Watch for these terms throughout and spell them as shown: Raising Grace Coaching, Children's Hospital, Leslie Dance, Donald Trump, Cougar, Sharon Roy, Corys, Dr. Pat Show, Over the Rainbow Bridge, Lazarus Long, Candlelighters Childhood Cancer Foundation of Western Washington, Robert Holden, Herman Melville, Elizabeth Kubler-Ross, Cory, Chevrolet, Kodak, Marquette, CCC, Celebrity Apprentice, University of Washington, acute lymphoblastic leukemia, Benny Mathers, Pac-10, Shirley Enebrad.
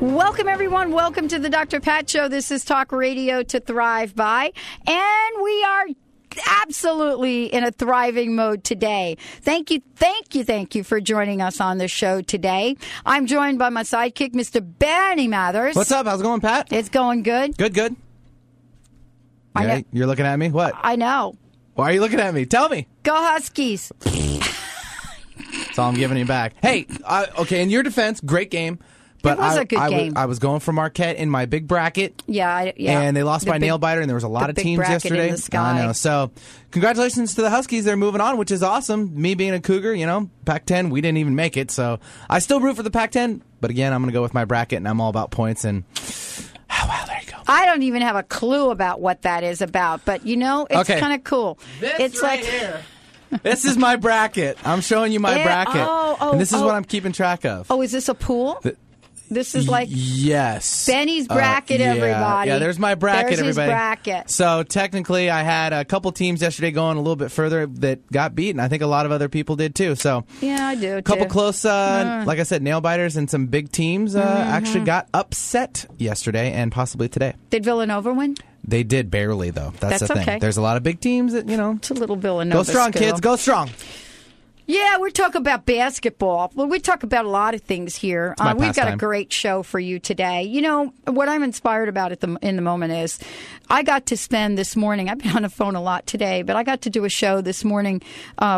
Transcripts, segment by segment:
Welcome, everyone. Welcome to the Dr. Pat Show. This is Talk Radio to Thrive By, and we are absolutely in a thriving mode today. Thank you for joining us on the show today. I'm joined by my sidekick, Mr. Benny Mathers. What's up? How's it going, Pat? It's going good. Good. You're looking at me? What? I know. Why are you looking at me? Tell me. Go Huskies. That's all I'm giving you back. Hey, okay, in your defense, great game. But it was a good game. I was going for Marquette in my big bracket. Yeah. And they lost by nail biter, and there was a lot of teams yesterday. I know. So, congratulations to the Huskies. They're moving on, which is awesome. Me being a Cougar, Pac-10, we didn't even make it. So, I still root for the Pac-10. But again, I'm going to go with my bracket, and I'm all about points. And, oh, wow, there you go. I don't even have a clue about what that is about. But, it's kind of cool. It's right here. This is my bracket. I'm showing you my bracket. And this is what I'm keeping track of. Oh, is this a pool? This is like yes, Benny's bracket, everybody. Yeah, there's my bracket, everybody. His bracket. So technically, I had a couple teams yesterday going a little bit further that got beaten. I think a lot of other people did too. So yeah, I do. A couple close, like I said, nail biters, and some big teams actually got upset yesterday and possibly today. Did Villanova win? They did barely though. That's the thing. Okay. There's a lot of big teams that It's a little Villanova. Go strong, kids. Go strong. Yeah, we're talking about basketball. Well, we talk about a lot of things here. We've got a great show for you today. What I'm inspired about in the moment is I got to spend this morning, I've been on the phone a lot today, but I got to do a show this morning,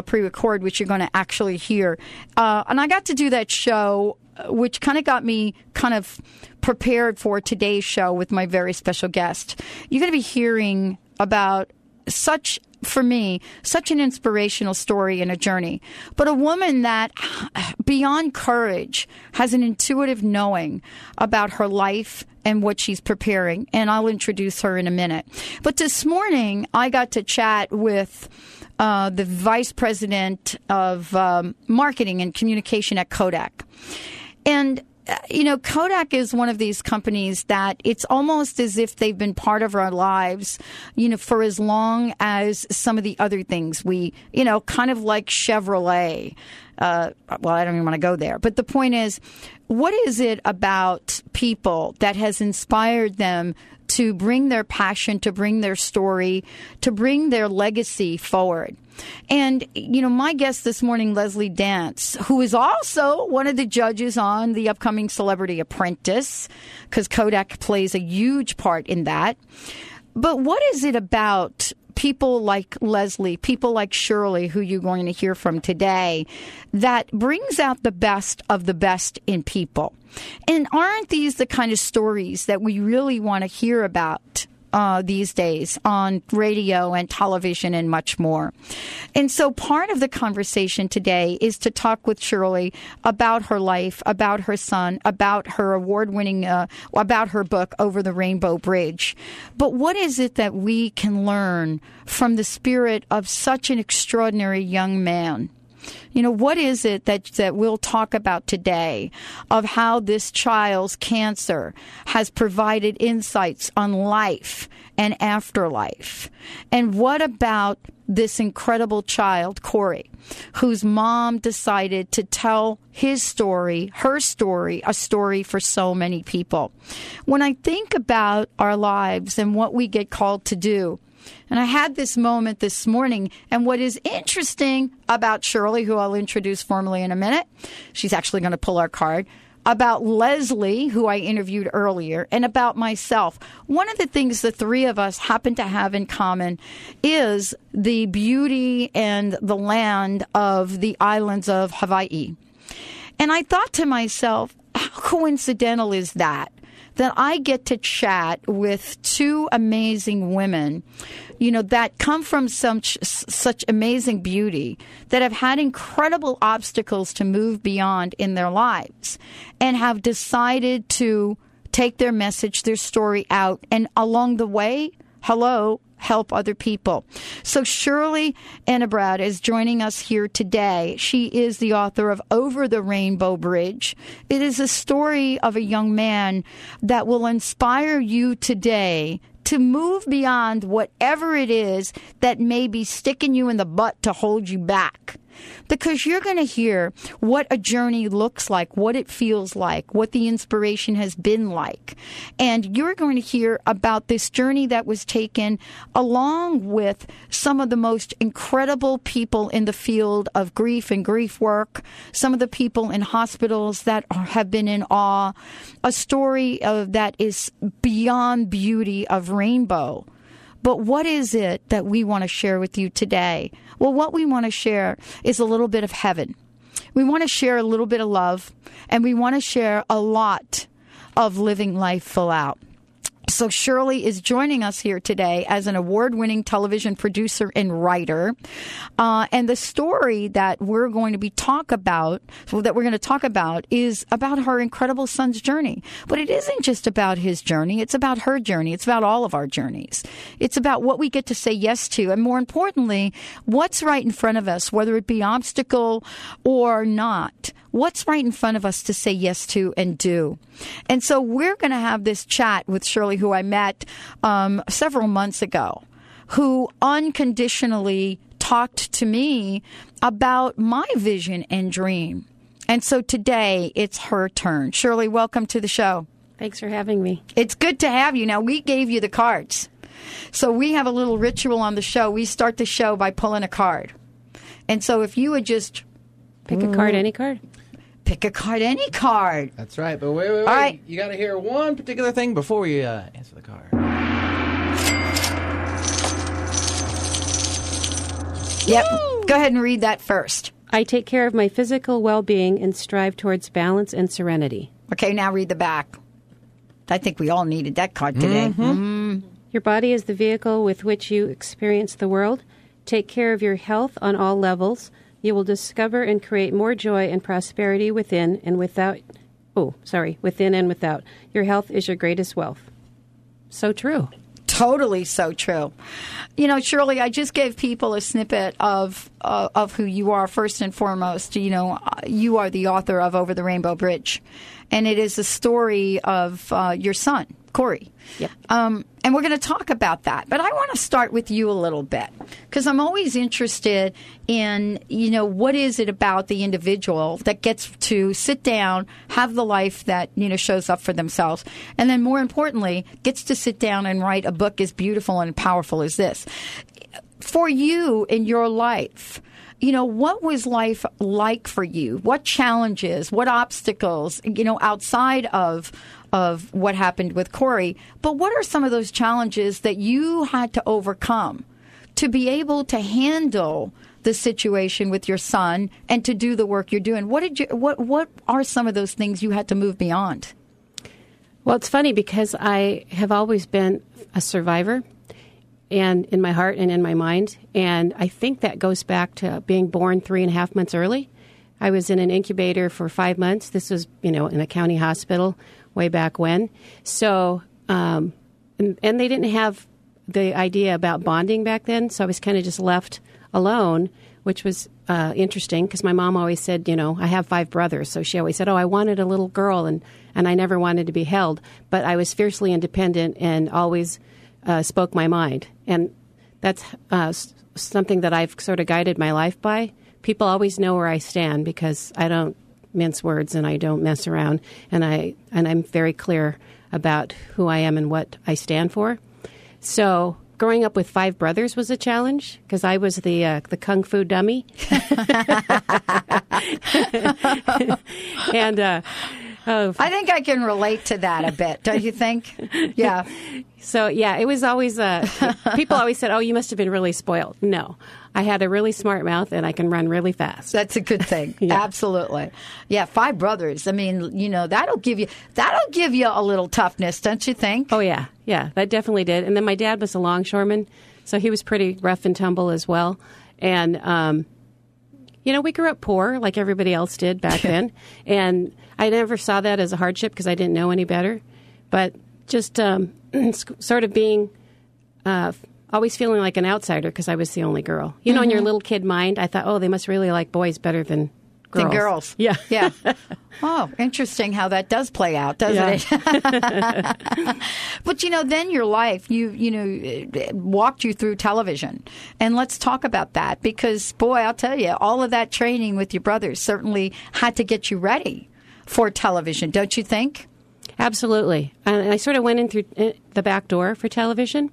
pre-record, which you're going to actually hear. And I got to do that show, which kind of got me kind of prepared for today's show with my very special guest. You're going to be hearing about such an inspirational story and a journey. But a woman that, beyond courage, has an intuitive knowing about her life and what she's preparing. And I'll introduce her in a minute. But this morning, I got to chat with the vice president of marketing and communication at Kodak. And Kodak is one of these companies that it's almost as if they've been part of our lives, for as long as some of the other things we, kind of like Chevrolet. Well, I don't even want to go there. But the point is, what is it about people that has inspired them to bring their passion, to bring their story, to bring their legacy forward? And, my guest this morning, Leslie Dance, who is also one of the judges on the upcoming Celebrity Apprentice, because Kodak plays a huge part in that. But what is it about people like Leslie, people like Shirley, who you're going to hear from today, that brings out the best of the best in people? And aren't these the kind of stories that we really want to hear about these days on radio and television and much more? And so part of the conversation today is to talk with Shirley about her life, about her son, about her award-winning, about her book, Over the Rainbow Bridge. But what is it that we can learn from the spirit of such an extraordinary young man? What is it that we'll talk about today of how this child's cancer has provided insights on life and afterlife? And what about this incredible child, Corey, whose mom decided to tell his story, her story, a story for so many people? When I think about our lives and what we get called to do, and I had this moment this morning, and what is interesting about Shirley, who I'll introduce formally in a minute, she's actually going to pull our card, about Leslie, who I interviewed earlier, and about myself. One of the things the three of us happen to have in common is the beauty and the land of the islands of Hawaii. And I thought to myself, how coincidental is that? That I get to chat with two amazing women, you know, that come from such amazing beauty, that have had incredible obstacles to move beyond in their lives and have decided to take their message, their story out, and along the way, help other people. So Shirley Enebrad is joining us here today. She is the author of Over the Rainbow Bridge. It is a story of a young man that will inspire you today to move beyond whatever it is that may be sticking you in the butt to hold you back. Because you're going to hear what a journey looks like, what it feels like, what the inspiration has been like. And you're going to hear about this journey that was taken along with some of the most incredible people in the field of grief and grief work, some of the people in hospitals that have been in awe, a story of that is beyond beauty of rainbow. But what is it that we want to share with you today? Well, what we want to share is a little bit of heaven. We want to share a little bit of love, and we want to share a lot of living life full out. So Shirley is joining us here today as an award-winning television producer and writer. And the story that we're going to talk about is about her incredible son's journey. But it isn't just about his journey. It's about her journey. It's about all of our journeys. It's about what we get to say yes to. And more importantly, what's right in front of us, whether it be obstacle or not. What's right in front of us to say yes to and do. And so we're going to have this chat with Shirley, who I met several months ago, who unconditionally talked to me about my vision and dream. And so today it's her turn. Shirley, welcome to the show. Thanks for having me. It's good to have you. Now, we gave you the cards. So we have a little ritual on the show. We start the show by pulling a card. And so if you would just pick a card, any card. Pick a card, any card. That's right. But wait. All right. You got to hear one particular thing before we answer the card. Yep. Woo! Go ahead and read that first. I take care of my physical well-being and strive towards balance and serenity. Okay, now read the back. I think we all needed that card today. Mm-hmm. Mm. Your body is the vehicle with which you experience the world. Take care of your health on all levels. You will discover and create more joy and prosperity within and without. Your health is your greatest wealth. So true. Totally so true. You know, Shirley, I just gave people a snippet of who you are. First and foremost, you know, you are the author of Over the Rainbow Bridge, and it is a story of your son, Corey. Yep. And we're going to talk about that. But I want to start with you a little bit, because I'm always interested in, you know, what is it about the individual that gets to sit down, have the life that, you know, shows up for themselves, and then more importantly, gets to sit down and write a book as beautiful and powerful as this. For you in your life, you know, what was life like for you? What challenges, what obstacles, you know, outside of what happened with Corey, but what are some of those challenges that you had to overcome to be able to handle the situation with your son and to do the work you're doing? What are some of those things you had to move beyond? Well, it's funny because I have always been a survivor, and in my heart and in my mind, and I think that goes back to being born 3.5 months early. I was in an incubator for 5 months. This was, you know, in a county hospital way back when. So, and they didn't have the idea about bonding back then, so I was kind of just left alone, which was interesting because my mom always said, you know, I have 5 brothers, so she always said, oh, I wanted a little girl, and I never wanted to be held, but I was fiercely independent and always spoke my mind, and that's something that I've sort of guided my life by. People always know where I stand because I don't mince words and I don't mess around, and I'm very clear about who I am and what I stand for. So growing up with 5 brothers was a challenge because I was the kung fu dummy, and I think I can relate to that a bit, don't you think? Yeah. So, yeah, it was always, people always said, oh, you must have been really spoiled. No, I had a really smart mouth and I can run really fast. That's a good thing. Yeah. Absolutely. Yeah, 5 brothers. I mean, you know, that'll give you a little toughness, don't you think? Oh, yeah. Yeah, that definitely did. And then my dad was a longshoreman, so he was pretty rough and tumble as well. And, you know, we grew up poor like everybody else did back then. And I never saw that as a hardship because I didn't know any better. But just sort of being always feeling like an outsider because I was the only girl. You know, in your little kid mind, I thought, oh, they must really like boys better than girls. Yeah. Yeah. Oh, interesting how that does play out, doesn't it? But, you know, then your life, you know, walked you through television. And let's talk about that because, boy, I'll tell you, all of that training with your brothers certainly had to get you ready for television, don't you think? Absolutely. And I sort of went in through the back door for television.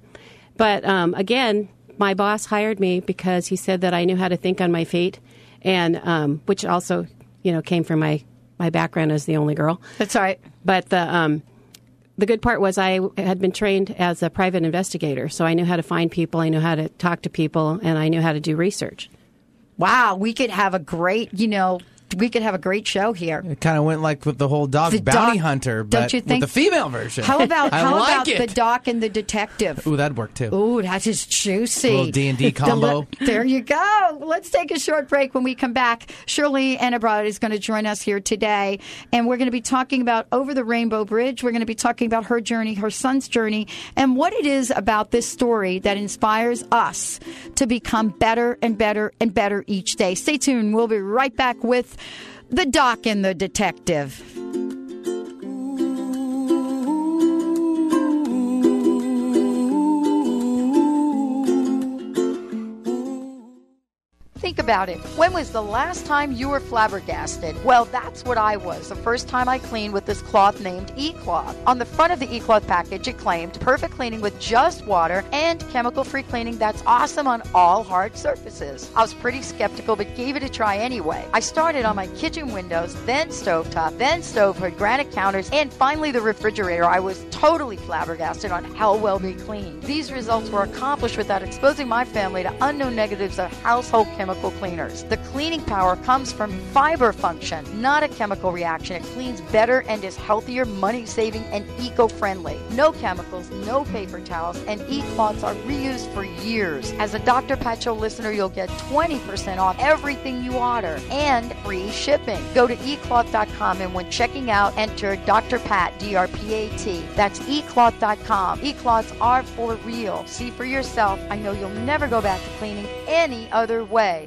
But, again, my boss hired me because he said that I knew how to think on my feet, and which also, you know, came from my background as the only girl. That's all right. But the good part was I had been trained as a private investigator, so I knew how to find people, I knew how to talk to people, and I knew how to do research. Wow, we could have a great, you know, we could have a great show here. It kind of went like with the whole Bounty Hunter, but with the female version. How about the doc and the detective? Ooh, that'd work too. Ooh, that's just juicy. A little D&D combo. There you go. Let's take a short break. When we come back, Shirley Enebrad is going to join us here today, and we're going to be talking about Over the Rainbow Bridge. We're going to be talking about her journey, her son's journey, and what it is about this story that inspires us to become better and better and better each day. Stay tuned. We'll be right back with The Doc and the Detective. Think about it. When was the last time you were flabbergasted? Well, that's what I was the first time I cleaned with this cloth named E-Cloth. On the front of the E-Cloth package, it claimed perfect cleaning with just water and chemical-free cleaning that's awesome on all hard surfaces. I was pretty skeptical, but gave it a try anyway. I started on my kitchen windows, then stovetop, then stovehood, granite counters, and finally the refrigerator. I was totally flabbergasted on how well we cleaned. These results were accomplished without exposing my family to unknown negatives of household chemicals. Cleaners. The cleaning power comes from fiber function, not a chemical reaction. It cleans better and is healthier, money-saving, and eco-friendly. No chemicals, no paper towels, and E-Cloths are reused for years. As a Dr. Pat Show listener, you'll get 20% off everything you order and free shipping. Go to ecloth.com, and when checking out, enter Dr. Pat, D-R-P-A-T. That's ecloth.com. E-Cloths are for real. See for yourself. I know you'll never go back to cleaning any other way.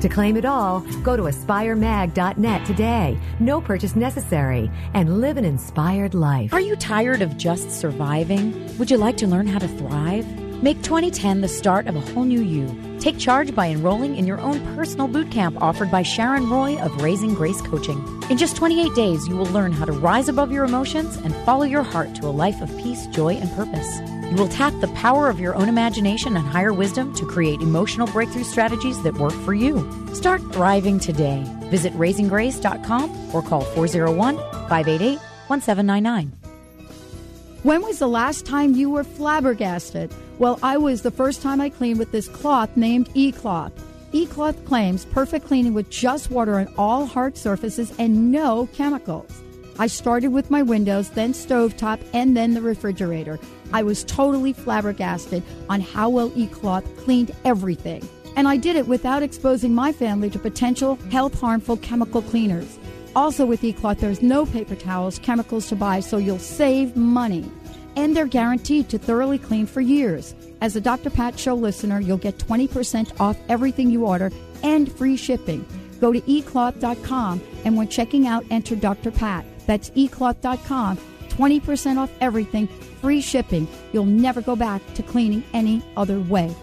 To claim it all, go to aspiremag.net today. No purchase necessary, and live an inspired life. Are you tired of just surviving? Would you like to learn how to thrive? Make 2010 the start of a whole new you. Take charge by enrolling in your own personal boot camp offered by Sharon Roy of Raising Grace Coaching. In just 28 days, you will learn how to rise above your emotions and follow your heart to a life of peace, joy, and purpose. You will tap the power of your own imagination and higher wisdom to create emotional breakthrough strategies that work for you. Start thriving today. Visit raisinggrace.com or call 401-588-1799. When was the last time you were flabbergasted? Well, I was the first time I cleaned with this cloth named E-Cloth. E-Cloth claims perfect cleaning with just water on all hard surfaces and no chemicals. I started with my windows, then stovetop, and then the refrigerator. I was totally flabbergasted on how well E-Cloth cleaned everything. And I did it without exposing my family to potential health-harmful chemical cleaners. Also with E-Cloth, there's no paper towels, chemicals to buy, so you'll save money. And they're guaranteed to thoroughly clean for years. As a Dr. Pat Show listener, you'll get 20% off everything you order and free shipping. Go to ecloth.com, and when checking out, enter Dr. Pat. That's ecloth.com. 20% off everything, free shipping. You'll never go back to cleaning any other way.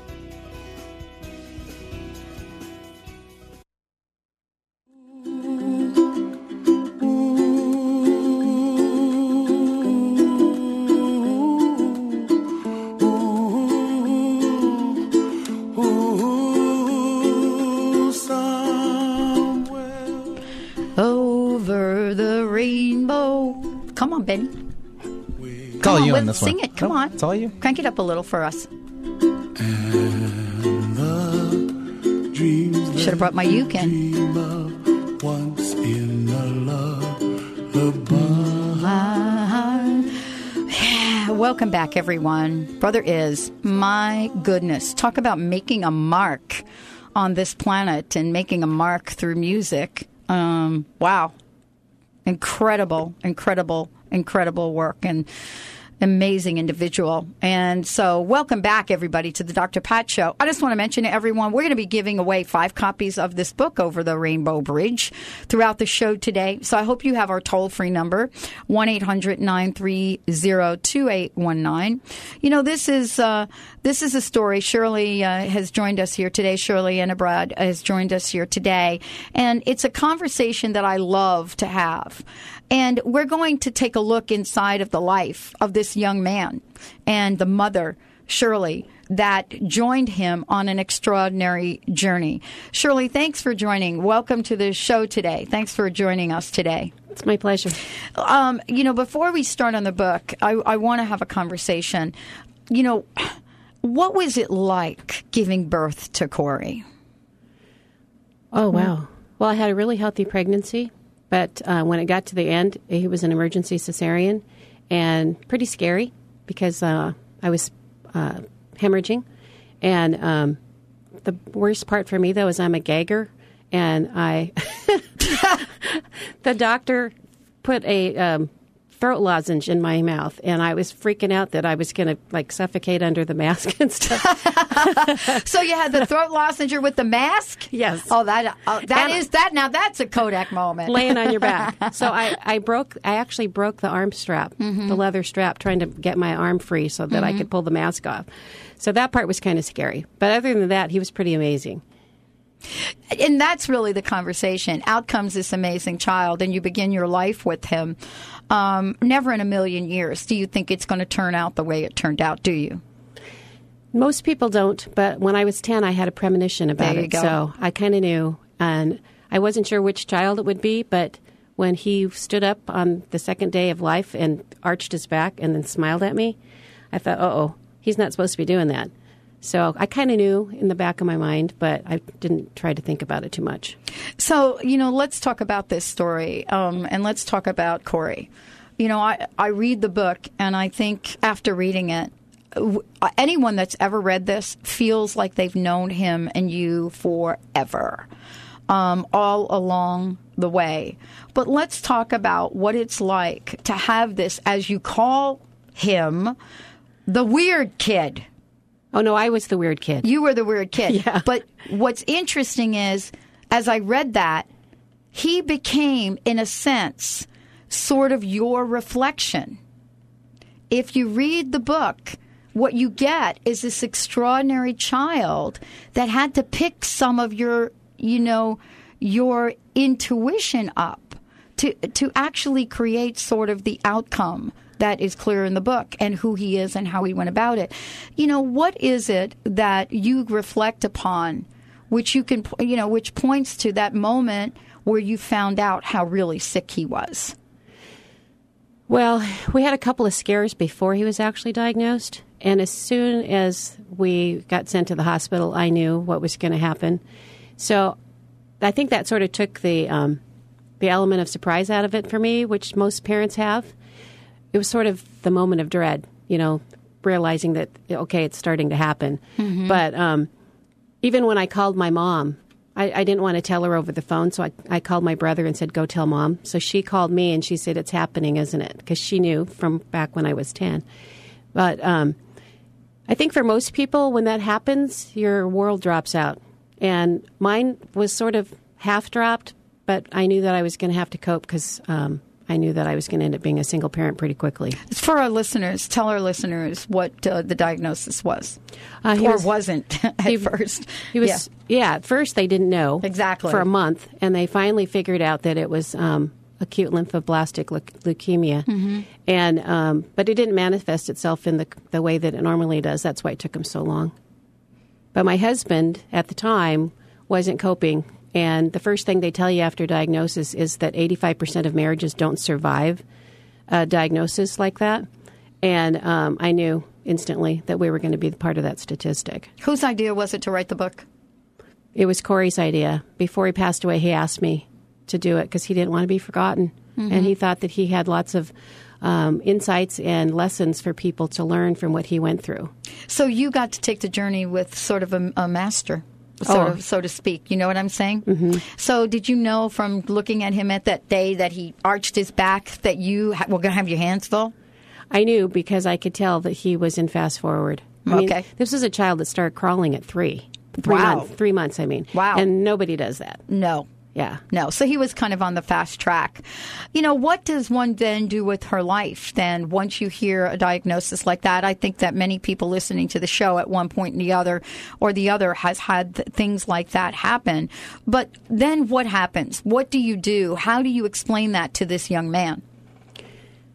Benny. It's all you on this one. Sing it. Come on. It's all you. Crank it up a little for us. Should have brought my uke in. Once in the love. Welcome back, everyone. Brother Is, my goodness. Talk about making a mark on this planet and making a mark through music. Wow. Incredible work and amazing individual. And so welcome back, everybody, to the Dr. Pat Show. I just want to mention to everyone, we're going to be giving away 5 copies of this book, Over the Rainbow Bridge, throughout the show today. So I hope you have our toll-free number, 1-800-930-2819. You know, this is a story. Shirley has joined us here today. Shirley Enebrad has joined us here today. And it's a conversation that I love to have. And we're going to take a look inside of the life of this young man and the mother, Shirley, that joined him on an extraordinary journey. Shirley, thanks for joining. Welcome to the show today. Thanks for joining us today. It's my pleasure. You know, before we start on the book, I want to have a conversation. You know, what was it like giving birth to Corey? Oh, wow. Well, I had a really healthy pregnancy. But when it got to the end, he was an emergency cesarean, and pretty scary because I was hemorrhaging. And the worst part for me, though, is I'm a gagger, and the doctor put a throat lozenge in my mouth, and I was freaking out that I was going to, like, suffocate under the mask and stuff. So you had the throat lozenger with the mask? Yes. Oh, that is that. Now that's a Kodak moment. Laying on your back. So I actually broke the arm strap, the leather strap, trying to get my arm free so that I could pull the mask off. So that part was kind of scary. But other than that, he was pretty amazing. And that's really the conversation. Out comes this amazing child, and you begin your life with him. Never in a million years do you think it's going to turn out the way it turned out, do you? Most people don't, but when I was 10, I had a premonition about it. Go. So I kind of knew, and I wasn't sure which child it would be, but when he stood up on the second day of life and arched his back and then smiled at me, I thought, uh-oh, he's not supposed to be doing that. So I kind of knew in the back of my mind, but I didn't try to think about it too much. So, you know, let's talk about this story, and let's talk about Corey. You know, I read the book, and I think after reading it, anyone that's ever read this feels like they've known him and you forever, all along the way. But let's talk about what it's like to have this, as you call him, the weird kid. Oh, no, I was the weird kid. You were the weird kid. Yeah. But what's interesting is, as I read that, he became, in a sense, sort of your reflection. If you read the book, what you get is this extraordinary child that had to pick some of your, you know, your intuition up to actually create sort of the outcome that is clear in the book, and who he is and how he went about it. You know, what is it that you reflect upon, which you can, you know, which points to that moment where you found out how really sick he was? Well, we had a couple of scares before he was actually diagnosed, and as soon as we got sent to the hospital, I knew what was going to happen. So I think that sort of took the element of surprise out of it for me, which most parents have. It was sort of the moment of dread, you know, realizing that, okay, it's starting to happen. Mm-hmm. But even when I called my mom, I didn't want to tell her over the phone, so I called my brother and said, go tell Mom. So she called me and she said, it's happening, isn't it? Because she knew from back when I was 10. But I think for most people, when that happens, your world drops out. And mine was sort of half dropped, but I knew that I was going to have to cope because I knew that I was going to end up being a single parent pretty quickly. For our listeners, tell our listeners what the diagnosis was, or wasn't at first. He was, yeah. At first, they didn't know exactly for a month, and they finally figured out that it was acute lymphoblastic leukemia, mm-hmm. and but it didn't manifest itself in the way that it normally does. That's why it took him so long. But my husband at the time wasn't coping. And the first thing they tell you after diagnosis is that 85% of marriages don't survive a diagnosis like that. And I knew instantly that we were going to be part of that statistic. Whose idea was it to write the book? It was Corey's idea. Before he passed away, he asked me to do it because he didn't want to be forgotten. Mm-hmm. And he thought that he had lots of insights and lessons for people to learn from what he went through. So you got to take the journey with sort of a master. So to speak. You know what I'm saying? Mm-hmm. So did you know from looking at him at that day that he arched his back that you were going to have your hands full? I knew because I could tell that he was in fast forward. I mean, this is a child that started crawling at three. Three months. Wow. And nobody does that. No. Yeah. No. So he was kind of on the fast track. You know, what does one then do with her life then once you hear a diagnosis like that? I think that many people listening to the show at one point and the other or the other has had things like that happen. But then what happens? What do you do? How do you explain that to this young man?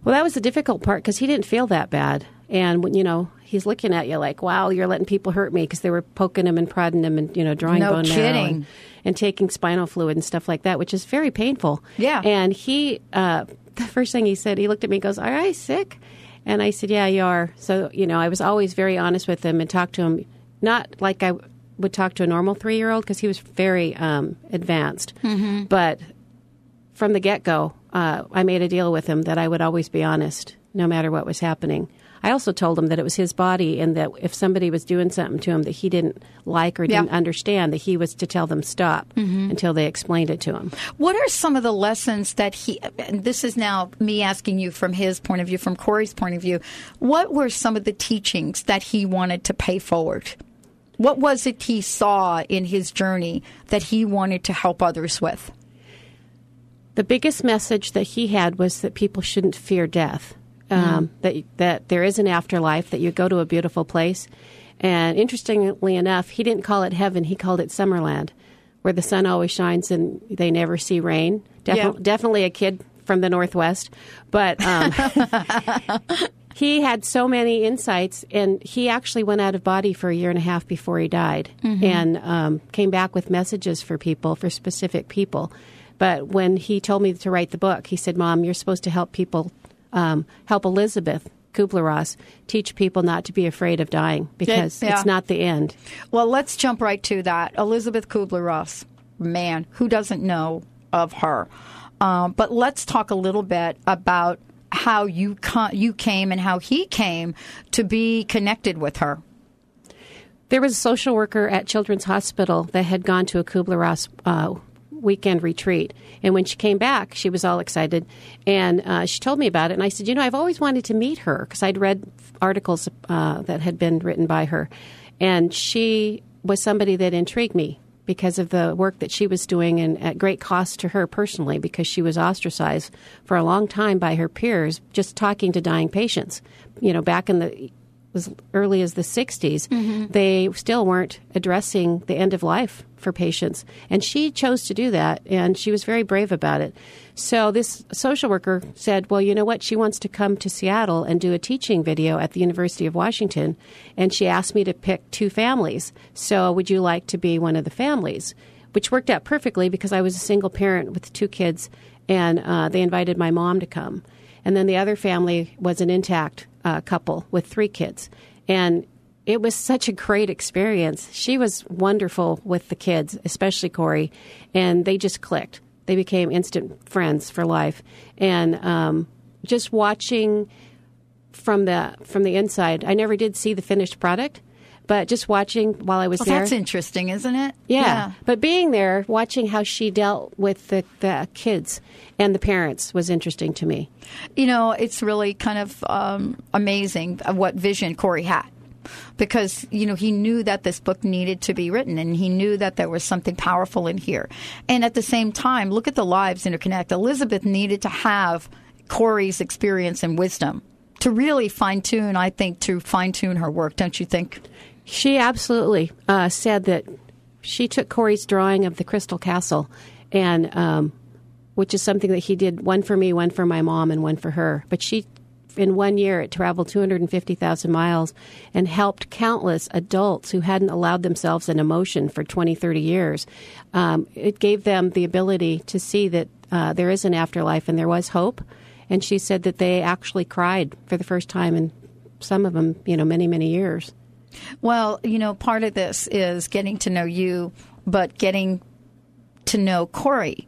Well, that was the difficult part because he didn't feel that bad. And, you know, he's looking at you like, wow, you're letting people hurt me because they were poking him and prodding him and, you know, drawing bone marrow and taking spinal fluid and stuff like that, which is very painful. Yeah. And he, the first thing he said, he looked at me and goes, "Are I sick?" And I said, "Yeah, you are." So, you know, I was always very honest with him and talked to him, not like I would talk to a normal 3-year-old because he was very advanced. Mm-hmm. But from the get-go, I made a deal with him that I would always be honest no matter what was happening. I also told him that it was his body and that if somebody was doing something to him that he didn't like or didn't understand, that he was to tell them stop until they explained it to him. What are some of the lessons that he – and this is now me asking you from his point of view, from Corey's point of view. What were some of the teachings that he wanted to pay forward? What was it he saw in his journey that he wanted to help others with? The biggest message that he had was that people shouldn't fear death. That there is an afterlife, that you go to a beautiful place. And interestingly enough, he didn't call it heaven. He called it Summerland, where the sun always shines and they never see rain. Definitely a kid from the Northwest. But he had so many insights, and he actually went out of body for 1.5 years before he died and came back with messages for people, for specific people. But when he told me to write the book, he said, "Mom, you're supposed to help people. Help Elizabeth Kubler-Ross teach people not to be afraid of dying because it's not the end." Well, let's jump right to that. Elizabeth Kubler-Ross, man, who doesn't know of her? But let's talk a little bit about how you came and how he came to be connected with her. There was a social worker at Children's Hospital that had gone to a Kubler-Ross weekend retreat. And when she came back, she was all excited. And she told me about it. And I said, "You know, I've always wanted to meet her," because I'd read articles that had been written by her. And she was somebody that intrigued me because of the work that she was doing, and at great cost to her personally, because she was ostracized for a long time by her peers, just talking to dying patients. You know, back in as early as the 60s, they still weren't addressing the end of life for patients. And she chose to do that, and she was very brave about it. So this social worker said, "Well, you know what? She wants to come to Seattle and do a teaching video at the University of Washington, and she asked me to pick 2 families. So would you like to be one of the families?" Which worked out perfectly because I was a single parent with 2 kids, and they invited my mom to come. And then the other family was an intact couple with 3 kids. And it was such a great experience. She was wonderful with the kids, especially Corey, and they just clicked. They became instant friends for life. And just watching from the inside, I never did see the finished product, but just watching while I was there. That's interesting, isn't it? Yeah. But being there, watching how she dealt with the kids and the parents was interesting to me. You know, it's really kind of amazing what vision Corey had. Because, you know, he knew that this book needed to be written, and he knew that there was something powerful in here. And at the same time, look at the lives interconnect. Elizabeth needed to have Corey's experience and wisdom to really fine-tune, I think, to fine-tune her work, don't you think? She absolutely said that she took Corey's drawing of the Crystal Castle, and which is something that he did, one for me, one for my mom, and one for her. But she, in 1 year, it traveled 250,000 miles and helped countless adults who hadn't allowed themselves an emotion for 20, 30 years. It gave them the ability to see that there is an afterlife and there was hope. And she said that they actually cried for the first time in some of them, you know, many, many years. Well, you know, part of this is getting to know you, but getting to know Corey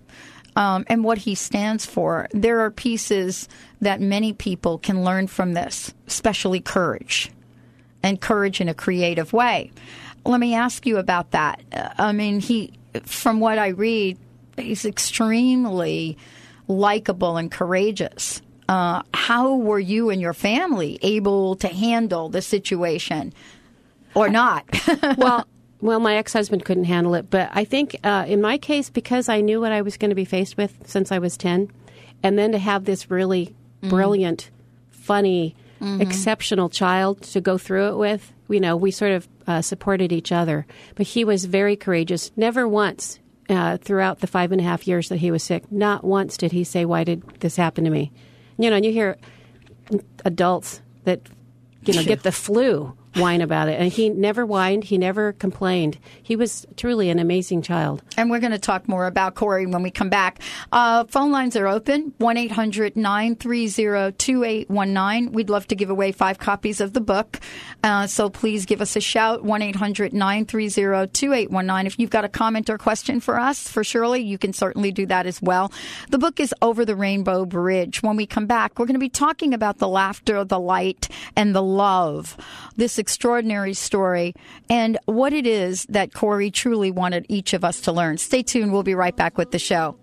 and what he stands for. There are pieces that many people can learn from this, especially courage, and courage in a creative way. Let me ask you about that. I mean, he, from what I read, he's extremely likable and courageous. How were you and your family able to handle the situation? Or not. Well, my ex-husband couldn't handle it. But I think in my case, because I knew what I was going to be faced with since I was 10, and then to have this really brilliant, funny, exceptional child to go through it with, you know, we sort of supported each other. But he was very courageous. Never once throughout the 5.5 years that he was sick, not once did he say, "Why did this happen to me?" You know, and you hear adults that, you know, get the flu whine about it. And he never whined. He never complained. He was truly an amazing child. And we're going to talk more about Corey when we come back. Phone lines are open, 1-800-930-2819. We'd love to give away 5 copies of the book. So please give us a shout, 1-800-930-2819. If you've got a comment or question for us, for Shirley, you can certainly do that as well. The book is Over the Rainbow Bridge. When we come back, we're going to be talking about the laughter, the light, and the love. This extraordinary story and what it is that Corey truly wanted each of us to learn. Stay tuned. We'll be right back with the show.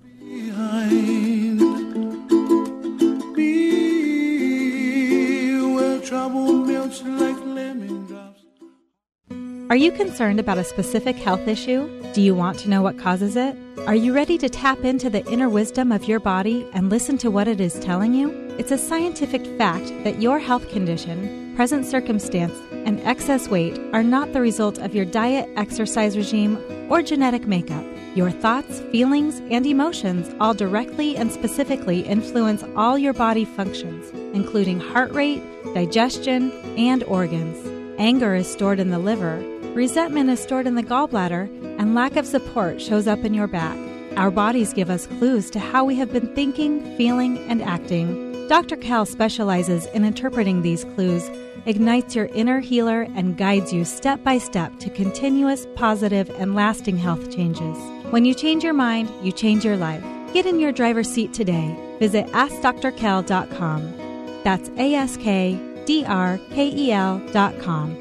Are you concerned about a specific health issue? Do you want to know what causes it? Are you ready to tap into the inner wisdom of your body and listen to what it is telling you? It's a scientific fact that your health condition, present circumstance, and excess weight are not the result of your diet, exercise regime, or genetic makeup. Your thoughts, feelings, and emotions all directly and specifically influence all your body functions, including heart rate, digestion, and organs. Anger is stored in the liver, resentment is stored in the gallbladder, and lack of support shows up in your back. Our bodies give us clues to how we have been thinking, feeling, and acting. Dr. Kel specializes in interpreting these clues, ignites your inner healer, and guides you step by step to continuous, positive, and lasting health changes. When you change your mind, you change your life. Get in your driver's seat today. Visit AskDrKel.com. That's AskDrKel.com.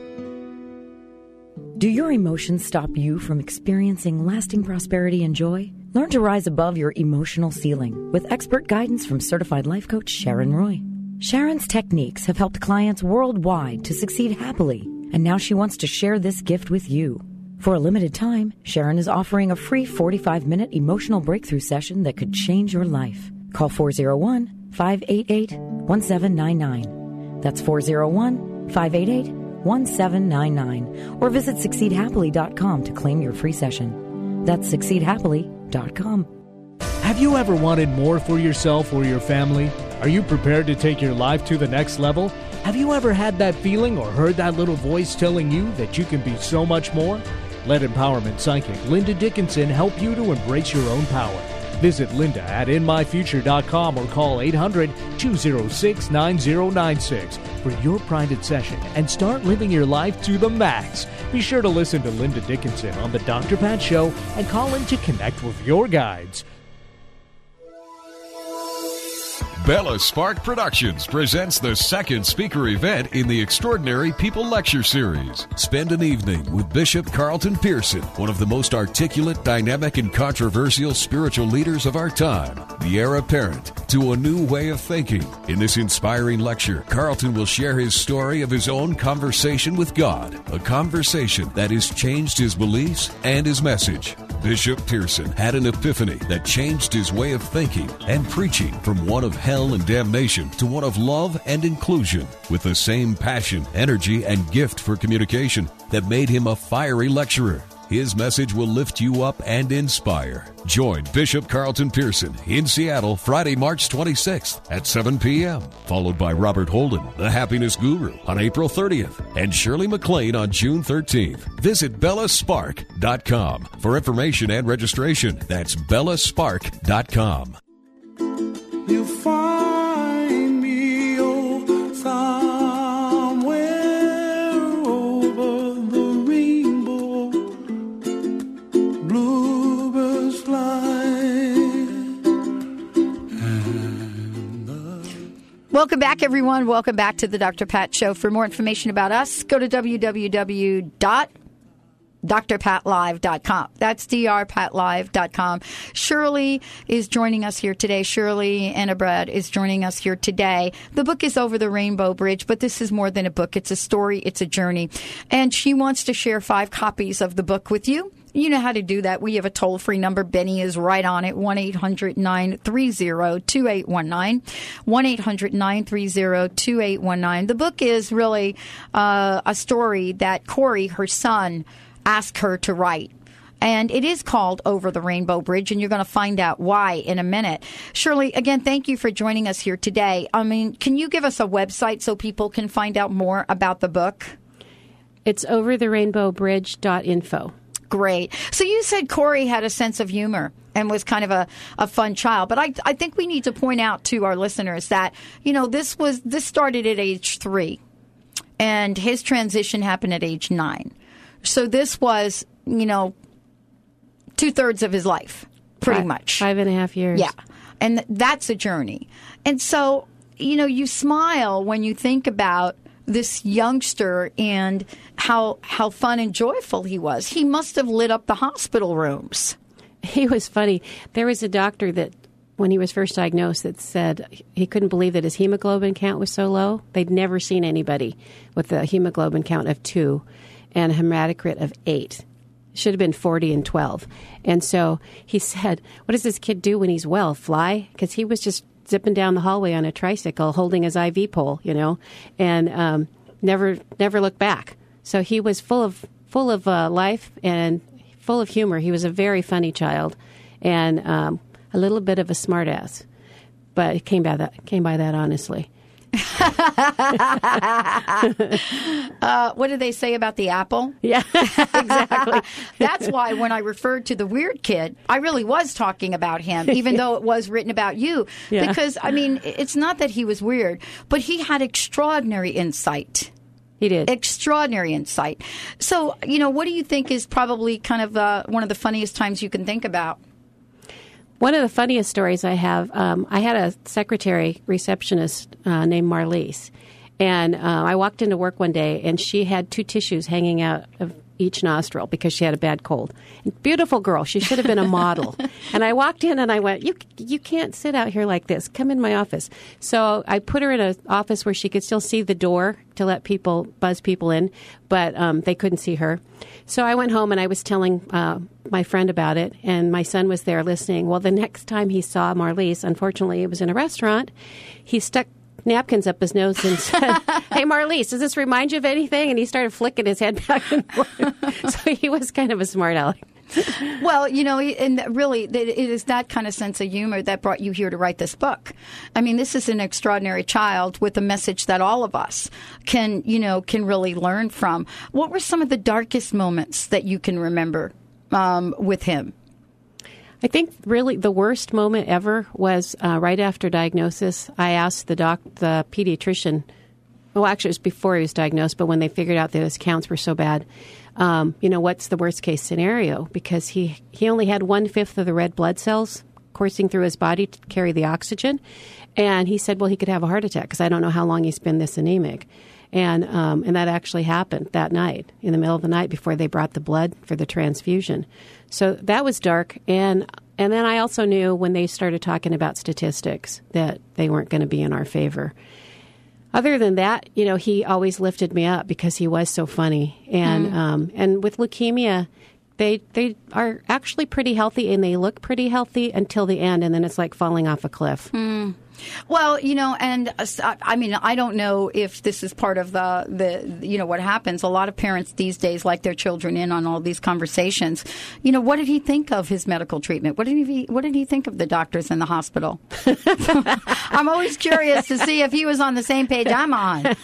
Do your emotions stop you from experiencing lasting prosperity and joy? Learn to rise above your emotional ceiling with expert guidance from certified life coach Sharon Roy. Sharon's techniques have helped clients worldwide to succeed happily, and now she wants to share this gift with you. For a limited time, Sharon is offering a free 45-minute emotional breakthrough session that could change your life. Call 401-588-1799. That's 401-588-1799. 1799, or visit succeedhappily.com to claim your free session. That's succeedhappily.com. Have you ever wanted more for yourself or your family? Are you prepared to take your life to the next level? Have you ever had that feeling or heard that little voice telling you that you can be so much more? Let empowerment psychic Linda Dickinson help you to embrace your own power. Visit Linda at InMyFuture.com or call 800-206-9096 for your private session and start living your life to the max. Be sure to listen to Linda Dickinson on The Dr. Pat Show and call in to connect with your guides. Bella Spark Productions presents the second speaker event in the Extraordinary People Lecture Series. Spend an evening with Bishop Carlton Pearson, one of the most articulate, dynamic, and controversial spiritual leaders of our time, the heir apparent to a new way of thinking. In this inspiring lecture, Carlton will share his story of his own conversation with God, a conversation that has changed his beliefs and his message. Bishop Pearson had an epiphany that changed his way of thinking and preaching from one of hell and damnation to one of love and inclusion, with the same passion, energy, and gift for communication that made him a fiery lecturer. His message will lift you up and inspire. Join Bishop Carlton Pearson in Seattle Friday, March 26th at 7 p.m., followed by Robert Holden, the Happiness Guru, on April 30th, and Shirley MacLaine on June 13th. Visit bellaspark.com for information and registration. That's bellaspark.com. You find me, oh, welcome back, everyone. Welcome back to the Dr. Pat Show. For more information about us, go to www.drpatlive.com. That's drpatlive.com. Shirley is joining us here today. Shirley Enebrad is joining us here today. The book is Over the Rainbow Bridge, but this is more than a book. It's a story. It's a journey. And she wants to share 5 copies of the book with you. You know how to do that. We have a toll-free number. Benny is right on it, 1-800-930-2819, 1-800-930-2819. The book is really a story that Corey, her son, asked her to write. And it is called Over the Rainbow Bridge, and you're going to find out why in a minute. Shirley, again, thank you for joining us here today. I mean, can you give us a website so people can find out more about the book? It's overtherainbowbridge.info. Great. So you said Corey had a sense of humor and was kind of a fun child. But I think we need to point out to our listeners that, you know, this started at age 3 and his transition happened at age 9. So this was, you know, 2/3 of his life, pretty much. 5.5 years. Yeah. And that's a journey. And so, you know, you smile when you think about this youngster and how fun and joyful he was. He must have lit up the hospital rooms. He was funny. There was a doctor that, when he was first diagnosed, that said he couldn't believe that his hemoglobin count was so low. They'd never seen anybody with a hemoglobin count of 2 and a hematocrit of 8. Should have been 40 and 12. And so he said, what does this kid do when he's well? Fly? Because he was just zipping down the hallway on a tricycle holding his IV pole, you know, and never looked back. So he was full of life and full of humor. He was a very funny child and a little bit of a smartass, but it came by that honestly. What do they say about the apple? Yeah, exactly. That's why when I referred to the weird kid, I really was talking about him, even though it was written about you. Yeah. Because, I mean, it's not that he was weird, but he had extraordinary insight. He did. Extraordinary insight. So, you know, what do you think is probably kind of one of the funniest times you can think about? One of the funniest stories I have, I had a secretary receptionist named Marlies, and I walked into work one day, and she had 2 tissues hanging out of each nostril because she had a bad cold. Beautiful girl. She should have been a model. And I walked in, and I went, you can't sit out here like this. Come in my office. So I put her in an office where she could still see the door to let people, buzz people in, but they couldn't see her. So I went home, and I was telling my friend about it, and my son was there listening. Well, the next time he saw Marlies, unfortunately, it was in a restaurant, he stuck napkins up his nose and said, "Hey, Marlies, does this remind you of anything?" And he started flicking his head back and forth. So he was kind of a smart aleck. Well, you know, and really, it is that kind of sense of humor that brought you here to write this book. I mean, this is an extraordinary child with a message that all of us can, you know, can really learn from. What were some of the darkest moments that you can remember with him? I think really the worst moment ever was right after diagnosis. I asked the pediatrician. Well, actually, it was before he was diagnosed, but when they figured out that his counts were so bad, you know, what's the worst case scenario? Because he only had 1/5 of the red blood cells coursing through his body to carry the oxygen. And he said, well, he could have a heart attack because I don't know how long he's been this anemic. And that actually happened that night, in the middle of the night before they brought the blood for the transfusion. So that was dark. And then I also knew when they started talking about statistics that they weren't going to be in our favor. Other than that, you know, he always lifted me up because he was so funny. And with leukemia, They are actually pretty healthy, and they look pretty healthy until the end, and then it's like falling off a cliff. Mm. Well, you know, and I mean, I don't know if this is part of the you know, what happens. A lot of parents these days like their children in on all these conversations. You know, what did he think of his medical treatment? What did he think of the doctors in the hospital? I'm always curious to see if he was on the same page I'm on.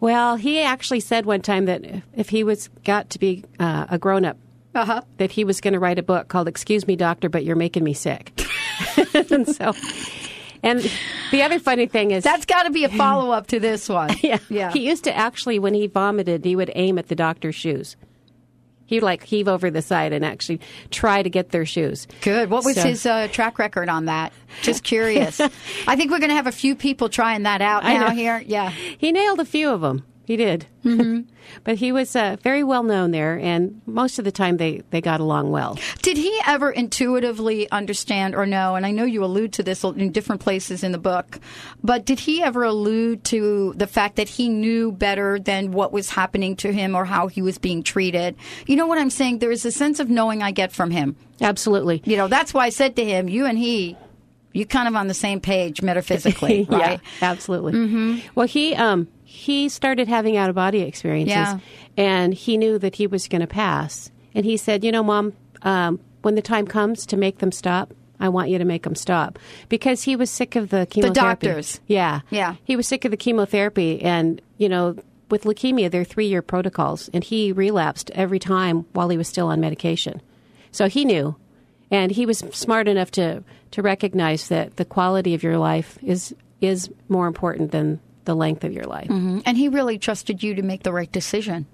Well, he actually said one time that if he was got to be a grown-up, uh-huh, that he was going to write a book called "Excuse Me, Doctor, but You're Making Me Sick." And so... And the other funny thing is... That's got to be a follow-up to this one. Yeah. He used to actually, when he vomited, he would aim at the doctor's shoes. He'd like heave over the side and actually try to get their shoes. Good. What was his track record on that? Just curious. I think we're going to have a few people trying that out now here. Yeah. He nailed a few of them. He did. Mm-hmm. But he was very well known there, and most of the time they got along well. Did he ever intuitively understand or know, and I know you allude to this in different places in the book, but did he ever allude to the fact that he knew better than what was happening to him or how he was being treated? You know what I'm saying? There is a sense of knowing I get from him. Absolutely. You know, that's why I said to him, you and he... You're kind of on the same page metaphysically, right? Yeah, absolutely. Mm-hmm. Well, he started having out-of-body experiences, and he knew that he was going to pass. And he said, you know, Mom, when the time comes to make them stop, I want you to make them stop. Because he was sick of the chemotherapy. The doctors. Yeah. He was sick of the chemotherapy. And, you know, with leukemia, they're 3-year protocols. And he relapsed every time while he was still on medication. So he knew. And he was smart enough to recognize that the quality of your life is more important than the length of your life. Mm-hmm. And he really trusted you to make the right decision.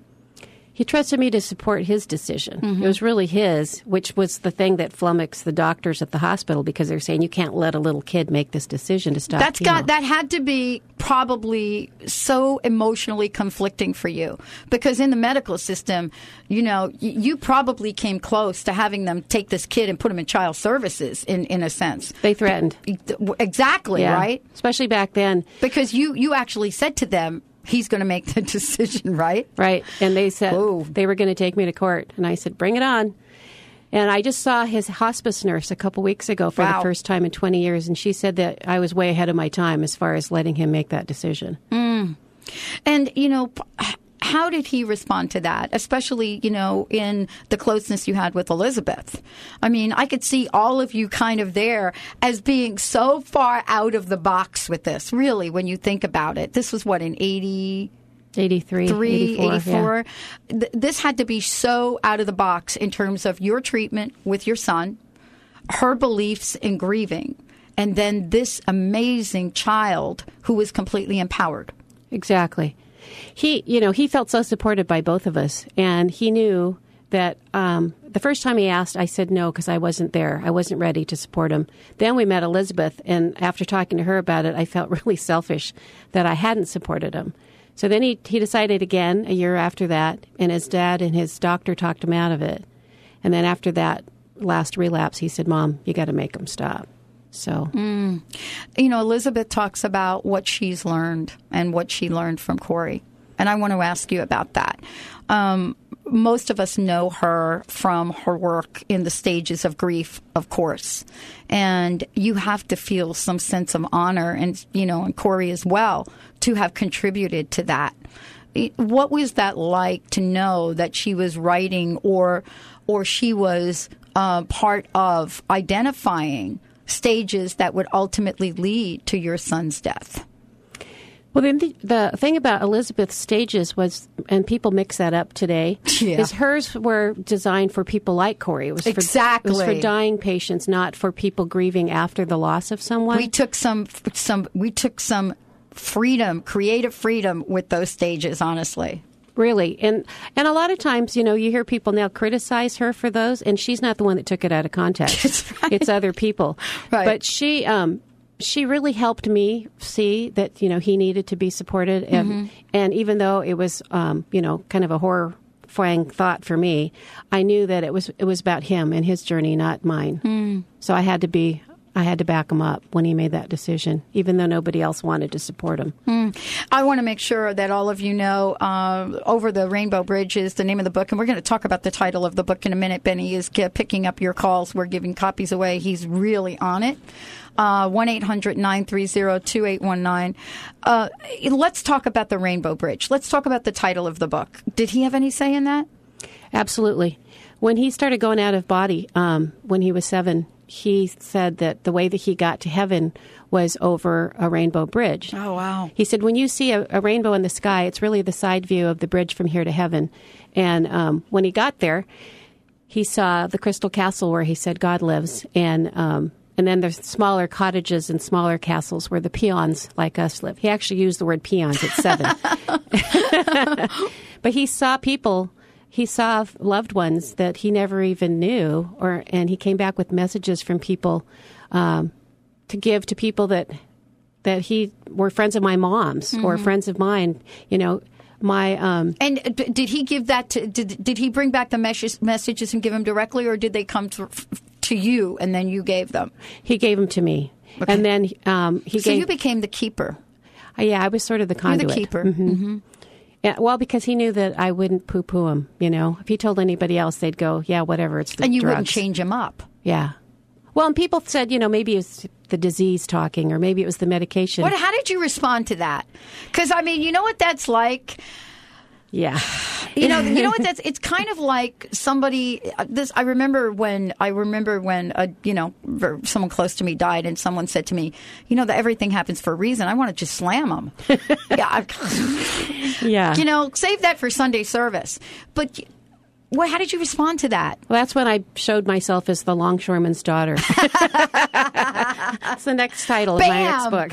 He trusted me to support his decision. Mm-hmm. It was really his, which was the thing that flummoxed the doctors at the hospital, because they're saying you can't let a little kid make this decision to stop. That had to be probably so emotionally conflicting for you, because in the medical system, you know, you probably came close to having them take this kid and put him in child services. In a sense, they threatened. Exactly, yeah. Right? Especially back then, because you actually said to them, he's going to make the decision, right? Right. And they said they were going to take me to court. And I said, bring it on. And I just saw his hospice nurse a couple weeks ago for the first time in 20 years. And she said that I was way ahead of my time as far as letting him make that decision. Mm. And, you know, how did he respond to that, especially, you know, in the closeness you had with Elizabeth? I mean, I could see all of you kind of there as being so far out of the box with this, really, when you think about it. This was, what, in 84? Yeah. This had to be so out of the box in terms of your treatment with your son, her beliefs in grieving, and then this amazing child who was completely empowered. Exactly. He felt so supported by both of us, and he knew that the first time he asked, I said no because I wasn't there. I wasn't ready to support him. Then we met Elizabeth, and after talking to her about it, I felt really selfish that I hadn't supported him. So then he decided again a year after that, and his dad and his doctor talked him out of it. And then after that last relapse, he said, Mom, you got to make him stop. So, you know, Elizabeth talks about what she's learned and what she learned from Corey. And I want to ask you about that. Most of us know her from her work in the stages of grief, of course. And you have to feel some sense of honor and, you know, and Corey as well, to have contributed to that. What was that like to know that she was writing or she was part of identifying stages that would ultimately lead to your son's death? Well, then the thing about Elizabeth's stages was, and people mix that up today, is hers were designed for people like Corey. It was exactly. It was for dying patients, not for people grieving after the loss of someone. We took some freedom, creative freedom with those stages, honestly. Really. And a lot of times, you know, you hear people now criticize her for those, and she's not the one that took it out of context. That's right. It's other people. Right. But she really helped me see that, you know, he needed to be supported. And, mm-hmm. and even though it was, you know, kind of a horrifying thought for me, I knew that it was about him and his journey, not mine. Mm. So I had to be... I I had to back him up when he made that decision, even though nobody else wanted to support him. I want to make sure that all of you know, Over the Rainbow Bridge is the name of the book, and we're going to talk about the title of the book in a minute. Benny is picking up your calls. We're giving copies away. He's really on it. 1-800-930-2819. Let's talk about the Rainbow Bridge. Let's talk about the title of the book. Did he have any say in that? Absolutely. When he started going out of body, when he was 7, he said that the way that he got to heaven was over a rainbow bridge. Oh, wow. He said, when you see a rainbow in the sky, it's really the side view of the bridge from here to heaven. And when he got there, he saw the Crystal Castle where he said God lives. And then there's smaller cottages and smaller castles where the peons like us live. He actually used the word peons at 7. But he saw people. He saw loved ones that he never even knew, and he came back with messages from people to give to people that he were friends of my mom's or friends of mine. You know, my and did he give that? Did he bring back the messages and give them directly, or did they come to you, and then you gave them? He gave them to me, okay. And then he gave. So you became the keeper. Yeah, I was sort of the conduit. You're the keeper. Mm-hmm. Mm-hmm. Yeah, well, because he knew that I wouldn't poo-poo him. You know, if he told anybody else, they'd go, "Yeah, whatever." It's the and you drugs. Wouldn't change him up. Yeah. Well, and people said, you know, maybe it's the disease talking, or maybe it was the medication. What? How did you respond to that? Because I mean, you know what that's like. Yeah. You know what that's, it's kind of like somebody, this, I remember when, you know, someone close to me died and someone said to me, you know, that everything happens for a reason. I want to just slam them. Yeah. You know, save that for Sunday service. But how did you respond to that? Well, that's when I showed myself as the longshoreman's daughter. That's the next title of my next book.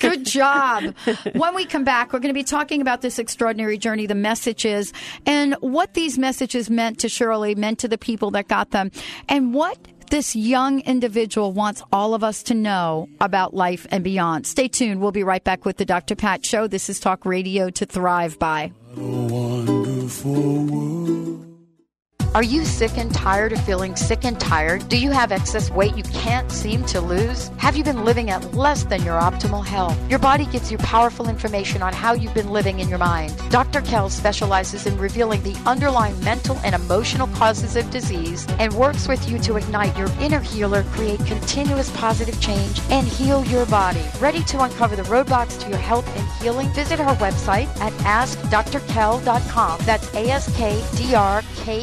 Good job. When we come back, we're going to be talking about this extraordinary journey, the messages, and what these messages meant to Shirley, meant to the people that got them, and what this young individual wants all of us to know about life and beyond. Stay tuned. We'll be right back with the Dr. Pat Show. This is Talk Radio to Thrive By. Are you sick and tired of feeling sick and tired? Do you have excess weight you can't seem to lose? Have you been living at less than your optimal health? Your body gives you powerful information on how you've been living in your mind. Dr. Kel specializes in revealing the underlying mental and emotional causes of disease and works with you to ignite your inner healer, create continuous positive change, and heal your body. Ready to uncover the roadblocks to your health and healing? Visit her website at AskDrKel.com. That's AskDrKel.com.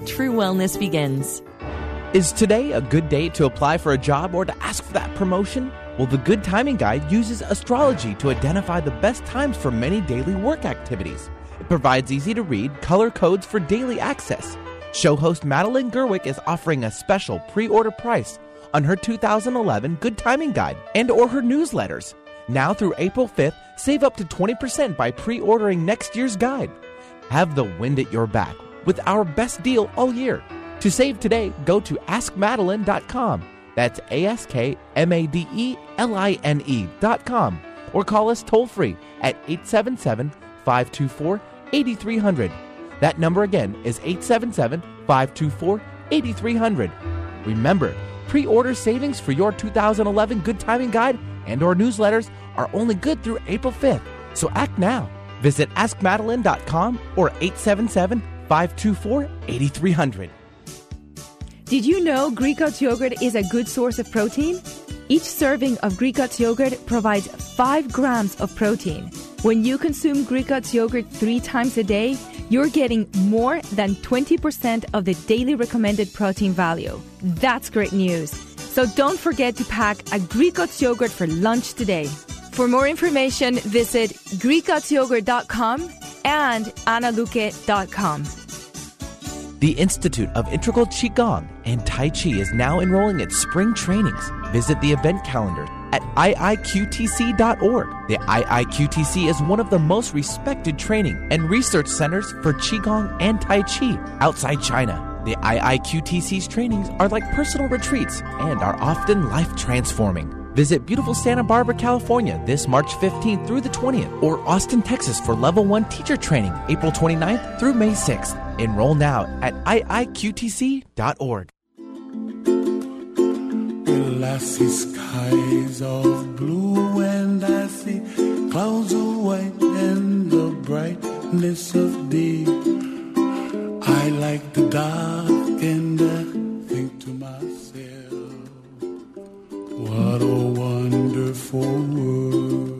true wellness begins. Is today a good day to apply for a job or to ask for that promotion? Well, the Good Timing Guide uses astrology to identify the best times for many daily work activities. It provides easy-to-read color codes for daily access. Show host Madeline Gerwick is offering a special pre-order price on her 2011 Good Timing Guide and or her newsletters. Now through April 5th, save up to 20% by pre-ordering next year's guide. Have the wind at your back with our best deal all year. To save today, go to AskMadeline.com. That's AskMadeline.com. Or call us toll-free at 877-524-8300. That number again is 877-524-8300. Remember, pre-order savings for your 2011 Good Timing Guide and or newsletters are only good through April 5th. So act now. Visit AskMadeline.com or 877-524-8300. Did you know Greek Gods yogurt is a good source of protein? Each serving of Greek Gods yogurt provides 5 grams of protein. When you consume Greek Gods yogurt 3 times a day, you're getting more than 20% of the daily recommended protein value. That's great news. So don't forget to pack a Greek Gods yogurt for lunch today. For more information, visit GreekGodsYogurt.com and AnnaLuque.com. The Institute of Integral Qigong and Tai Chi is now enrolling at spring trainings. Visit the event calendar at iiqtc.org. The IIQTC is one of the most respected training and research centers for Qigong and Tai Chi outside China. The IIQTC's trainings are like personal retreats and are often life-transforming. Visit beautiful Santa Barbara, California this March 15th through the 20th or Austin, Texas for Level 1 teacher training April 29th through May 6th. Enroll now at iiqtc.org. Well, I see skies of blue and I see clouds of white and the brightness of day. I like the dark and I think to myself, what a wonderful world.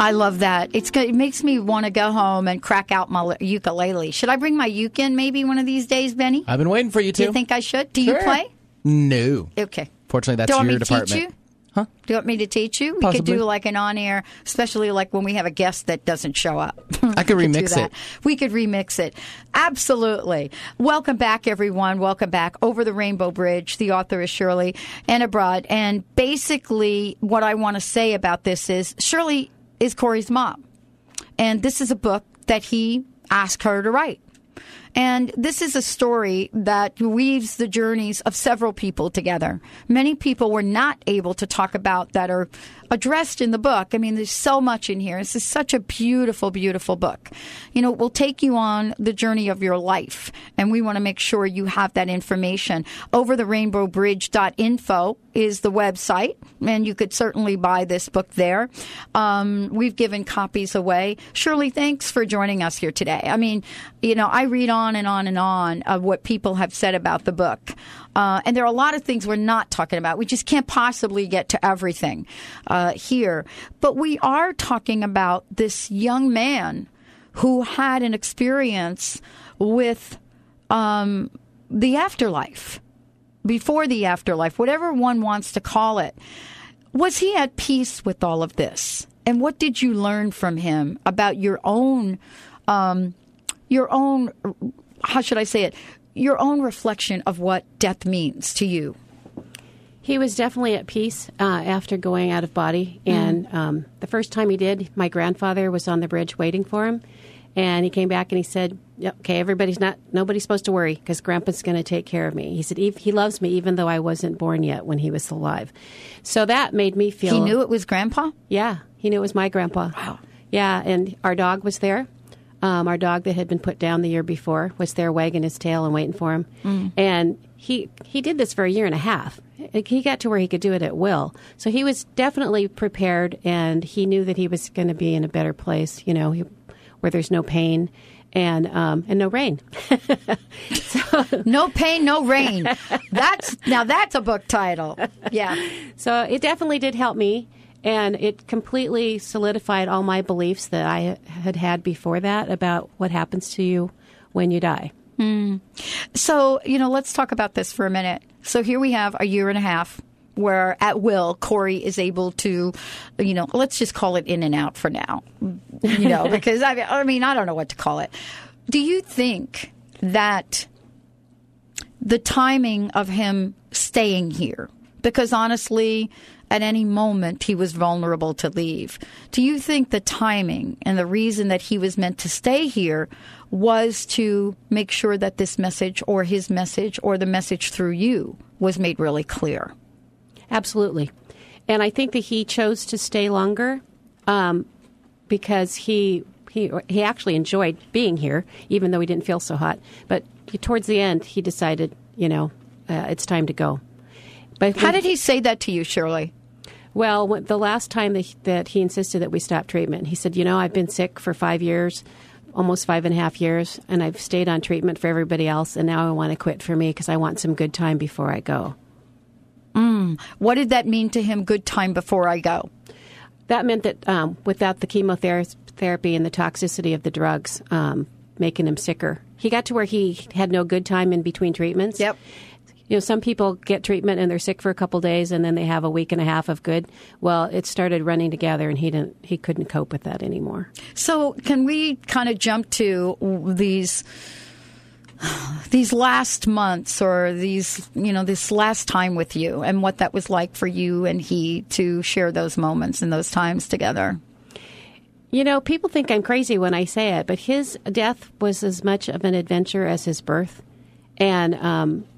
I love that. It makes me want to go home and crack out my ukulele. Should I bring my uke in maybe one of these days, Benny? I've been waiting for you to. Do you think I should? Do you play? No. Okay. Fortunately, that's your department. Do you want me to teach you? Huh? Do you want me to teach you? Possibly. We could do like an on-air, especially like when we have a guest that doesn't show up. I could remix it. We could remix it. Absolutely. Welcome back, everyone. Welcome back. Over the Rainbow Bridge. The author is Shirley Enebrad. And basically what I want to say about this is Shirley is Corey's mom. And this is a book that he asked her to write. And this is a story that weaves the journeys of several people together. Many people were not able to talk about that are addressed in the book. I mean, there's so much in here. This is such a beautiful, beautiful book. You know, it will take you on the journey of your life. And we want to make sure you have that information. Overtherainbowbridge.info is the website. And you could certainly buy this book there. We've given copies away. Shirley, thanks for joining us here today. I mean, you know, I read on and on and on of what people have said about the book. And there are a lot of things we're not talking about. We just can't possibly get to everything here. But we are talking about this young man who had an experience with the afterlife, before the afterlife, whatever one wants to call it. Was he at peace with all of this? And what did you learn from him about your own, how should I say it, your own reflection of what death means to you? He was definitely at peace after going out of body. And the first time he did, my grandfather was on the bridge waiting for him. And he came back and he said, okay, nobody's supposed to worry because Grandpa's going to take care of me. He said, he loves me even though I wasn't born yet when he was alive. So that made me feel. He knew it was Grandpa? Yeah, he knew it was my grandpa. Wow. Yeah, and our dog was there. Our dog that had been put down the year before was there wagging his tail and waiting for him. And he did this for a year and a half. He got to where he could do it at will. So he was definitely prepared, and he knew that he was going to be in a better place, you know, where there's no pain and no rain. No pain, no rain. That's a book title. Yeah. So it definitely did help me. And it completely solidified all my beliefs that I had had before that about what happens to you when you die. So, you know, let's talk about this for a minute. So here we have a year and a half where at will Corey is able to, you know, let's just call it in and out for now, you know, because I mean, I don't know what to call it. Do you think that the timing of him staying here, because honestly, at any moment, he was vulnerable to leave. Do you think the timing and the reason that he was meant to stay here was to make sure that this message or his message or the message through you was made really clear? Absolutely. And I think that he chose to stay longer because he actually enjoyed being here, even though he didn't feel so hot. But towards the end, he decided, you know, it's time to go. But how did he say that to you, Shirley? Well, the last time that he insisted that we stop treatment, he said, you know, I've been sick for 5 years, almost 5.5 years, and I've stayed on treatment for everybody else, and now I want to quit for me because I want some good time before I go. What did that mean to him, good time before I go? That meant that without the chemotherapy and the toxicity of the drugs making him sicker, he got to where he had no good time in between treatments. Yep. You know, some people get treatment and they're sick for a couple of days and then they have a week and a half of good. Well, it started running together and he couldn't cope with that anymore. So can we kind of jump to these these last months or these, you know, this last time with you and what that was like for you and he to share those moments and those times together. You know, people think I'm crazy when I say it, but his death was as much of an adventure as his birth. And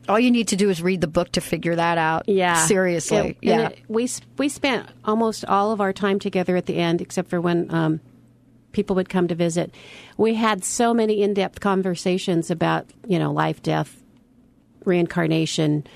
all you need to do is read the book to figure that out. Yeah. Seriously. We spent almost all of our time together at the end, except for when people would come to visit. We had so many in-depth conversations about, you know, life, death, reincarnation,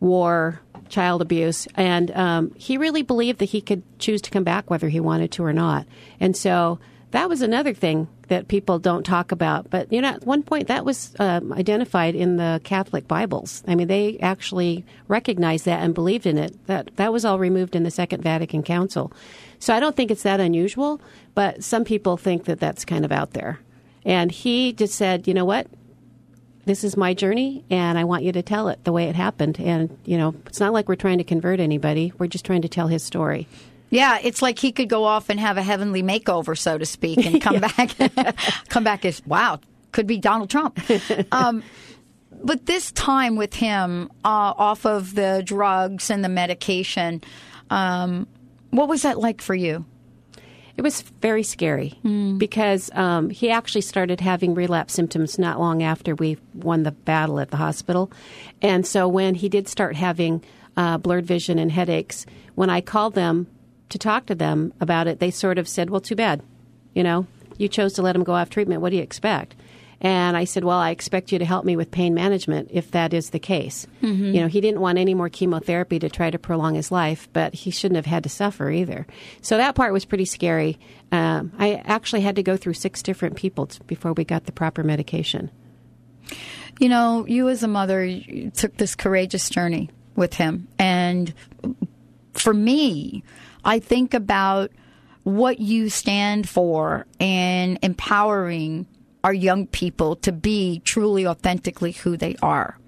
war, child abuse. And he really believed that he could choose to come back whether he wanted to or not. And so that was another thing that people don't talk about. But, you know, at one point that was identified in the Catholic Bibles. I mean, they actually recognized that and believed in it. That was all removed in the Second Vatican Council. So I don't think it's that unusual, but some people think that that's kind of out there. And he just said, you know what? This is my journey, and I want you to tell it the way it happened. And, you know, it's not like we're trying to convert anybody. We're just trying to tell his story. Yeah, it's like he could go off and have a heavenly makeover, so to speak, and come back. Come back as, wow, could be Donald Trump. But this time with him off of the drugs and the medication, what was that like for you? It was very scary because he actually started having relapse symptoms not long after we won the battle at the hospital. And so when he did start having blurred vision and headaches, when I called them to talk to them about it, they sort of said, well, too bad. You know, you chose to let him go off treatment. What do you expect? And I said, well, I expect you to help me with pain management if that is the case. Mm-hmm. You know, he didn't want any more chemotherapy to try to prolong his life, but he shouldn't have had to suffer either. So that part was pretty scary. I actually had to go through 6 different people before we got the proper medication. You know, you as a mother, you took this courageous journey with him. And for me, I think about what you stand for and empowering our young people to be truly authentically who they are.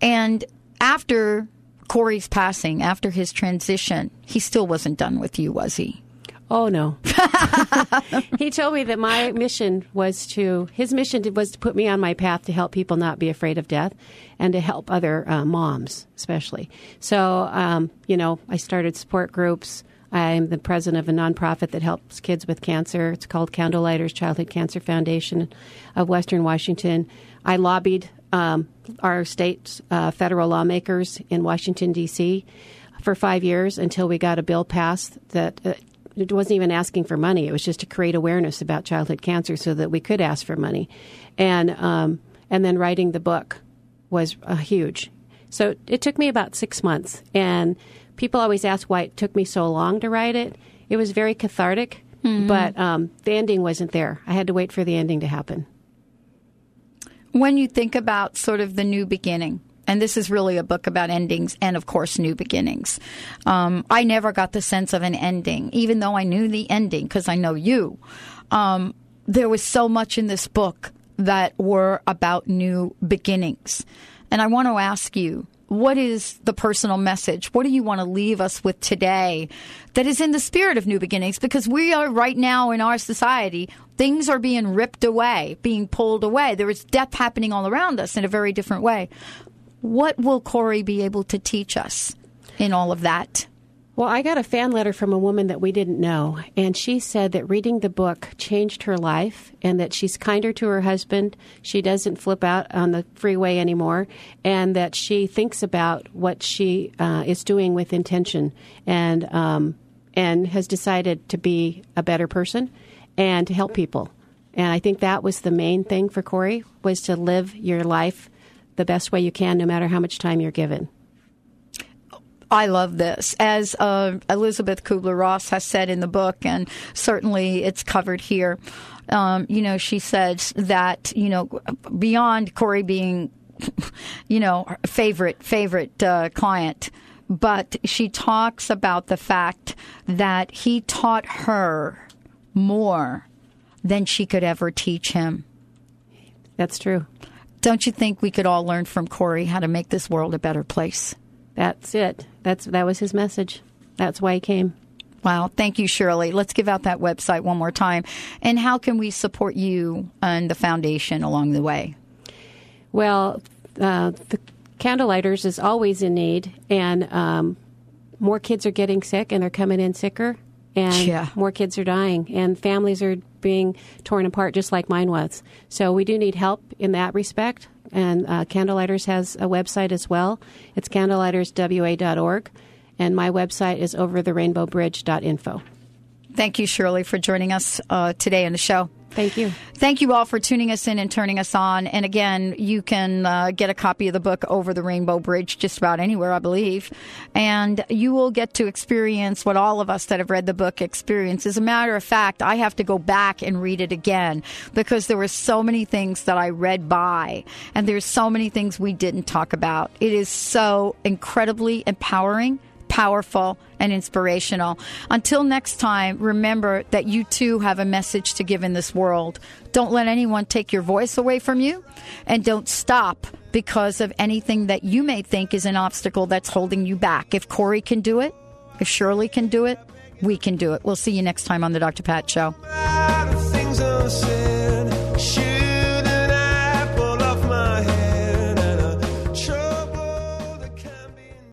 And after Corey's passing, after his transition, he still wasn't done with you, was he? Oh, no. He told me that my mission was to put me on my path to help people not be afraid of death and to help other moms, especially. So, you know, I started support groups. I'm the president of a nonprofit that helps kids with cancer. It's called Candlelighters Childhood Cancer Foundation of Western Washington. I lobbied our state's federal lawmakers in Washington, D.C. for 5 years until we got a bill passed that it wasn't even asking for money. It was just to create awareness about childhood cancer so that we could ask for money. And then writing the book was huge. So it took me about 6 months. And people always ask why it took me so long to write it. It was very cathartic, but the ending wasn't there. I had to wait for the ending to happen. When you think about sort of the new beginning, and this is really a book about endings and, of course, new beginnings, I never got the sense of an ending, even though I knew the ending because I know you. There was so much in this book that were about new beginnings. And I want to ask you, what is the personal message? What do you want to leave us with today that is in the spirit of new beginnings? Because we are right now in our society, things are being ripped away, being pulled away. There is death happening all around us in a very different way. What will Corey be able to teach us in all of that? Well, I got a fan letter from a woman that we didn't know, and she said that reading the book changed her life and that she's kinder to her husband. She doesn't flip out on the freeway anymore, and that she thinks about what she is doing with intention and has decided to be a better person and to help people. And I think that was the main thing for Corey, was to live your life the best way you can, no matter how much time you're given. I love this. As Elizabeth Kubler-Ross has said in the book, and certainly it's covered here, you know, she says that, you know, beyond Corey being, you know, favorite client, but she talks about the fact that he taught her more than she could ever teach him. That's true. Don't you think we could all learn from Corey how to make this world a better place? That's it. That was his message. That's why he came. Wow. Thank you, Shirley. Let's give out that website one more time. And how can we support you and the foundation along the way? Well, the Candlelighters is always in need, and more kids are getting sick, and they're coming in sicker, and more kids are dying, and families are being torn apart just like mine was. So we do need help in that respect, and Candlelighters has a website as well. It's candlelighterswa.org, and my website is overtherainbowbridge.info. Thank you, Shirley, for joining us today on the show. Thank you. Thank you all for tuning us in and turning us on. And again, you can get a copy of the book Over the Rainbow Bridge just about anywhere, I believe. And you will get to experience what all of us that have read the book experience. As a matter of fact, I have to go back and read it again because there were so many things that I read by, and there's so many things we didn't talk about. It is so incredibly empowering, powerful, and inspirational. Until next time, remember that you too have a message to give in this world. Don't let anyone take your voice away from you, and don't stop because of anything that you may think is an obstacle that's holding you back. If Corey can do it, if Shirley can do it, we can do it. We'll see you next time on the Dr. Pat Show.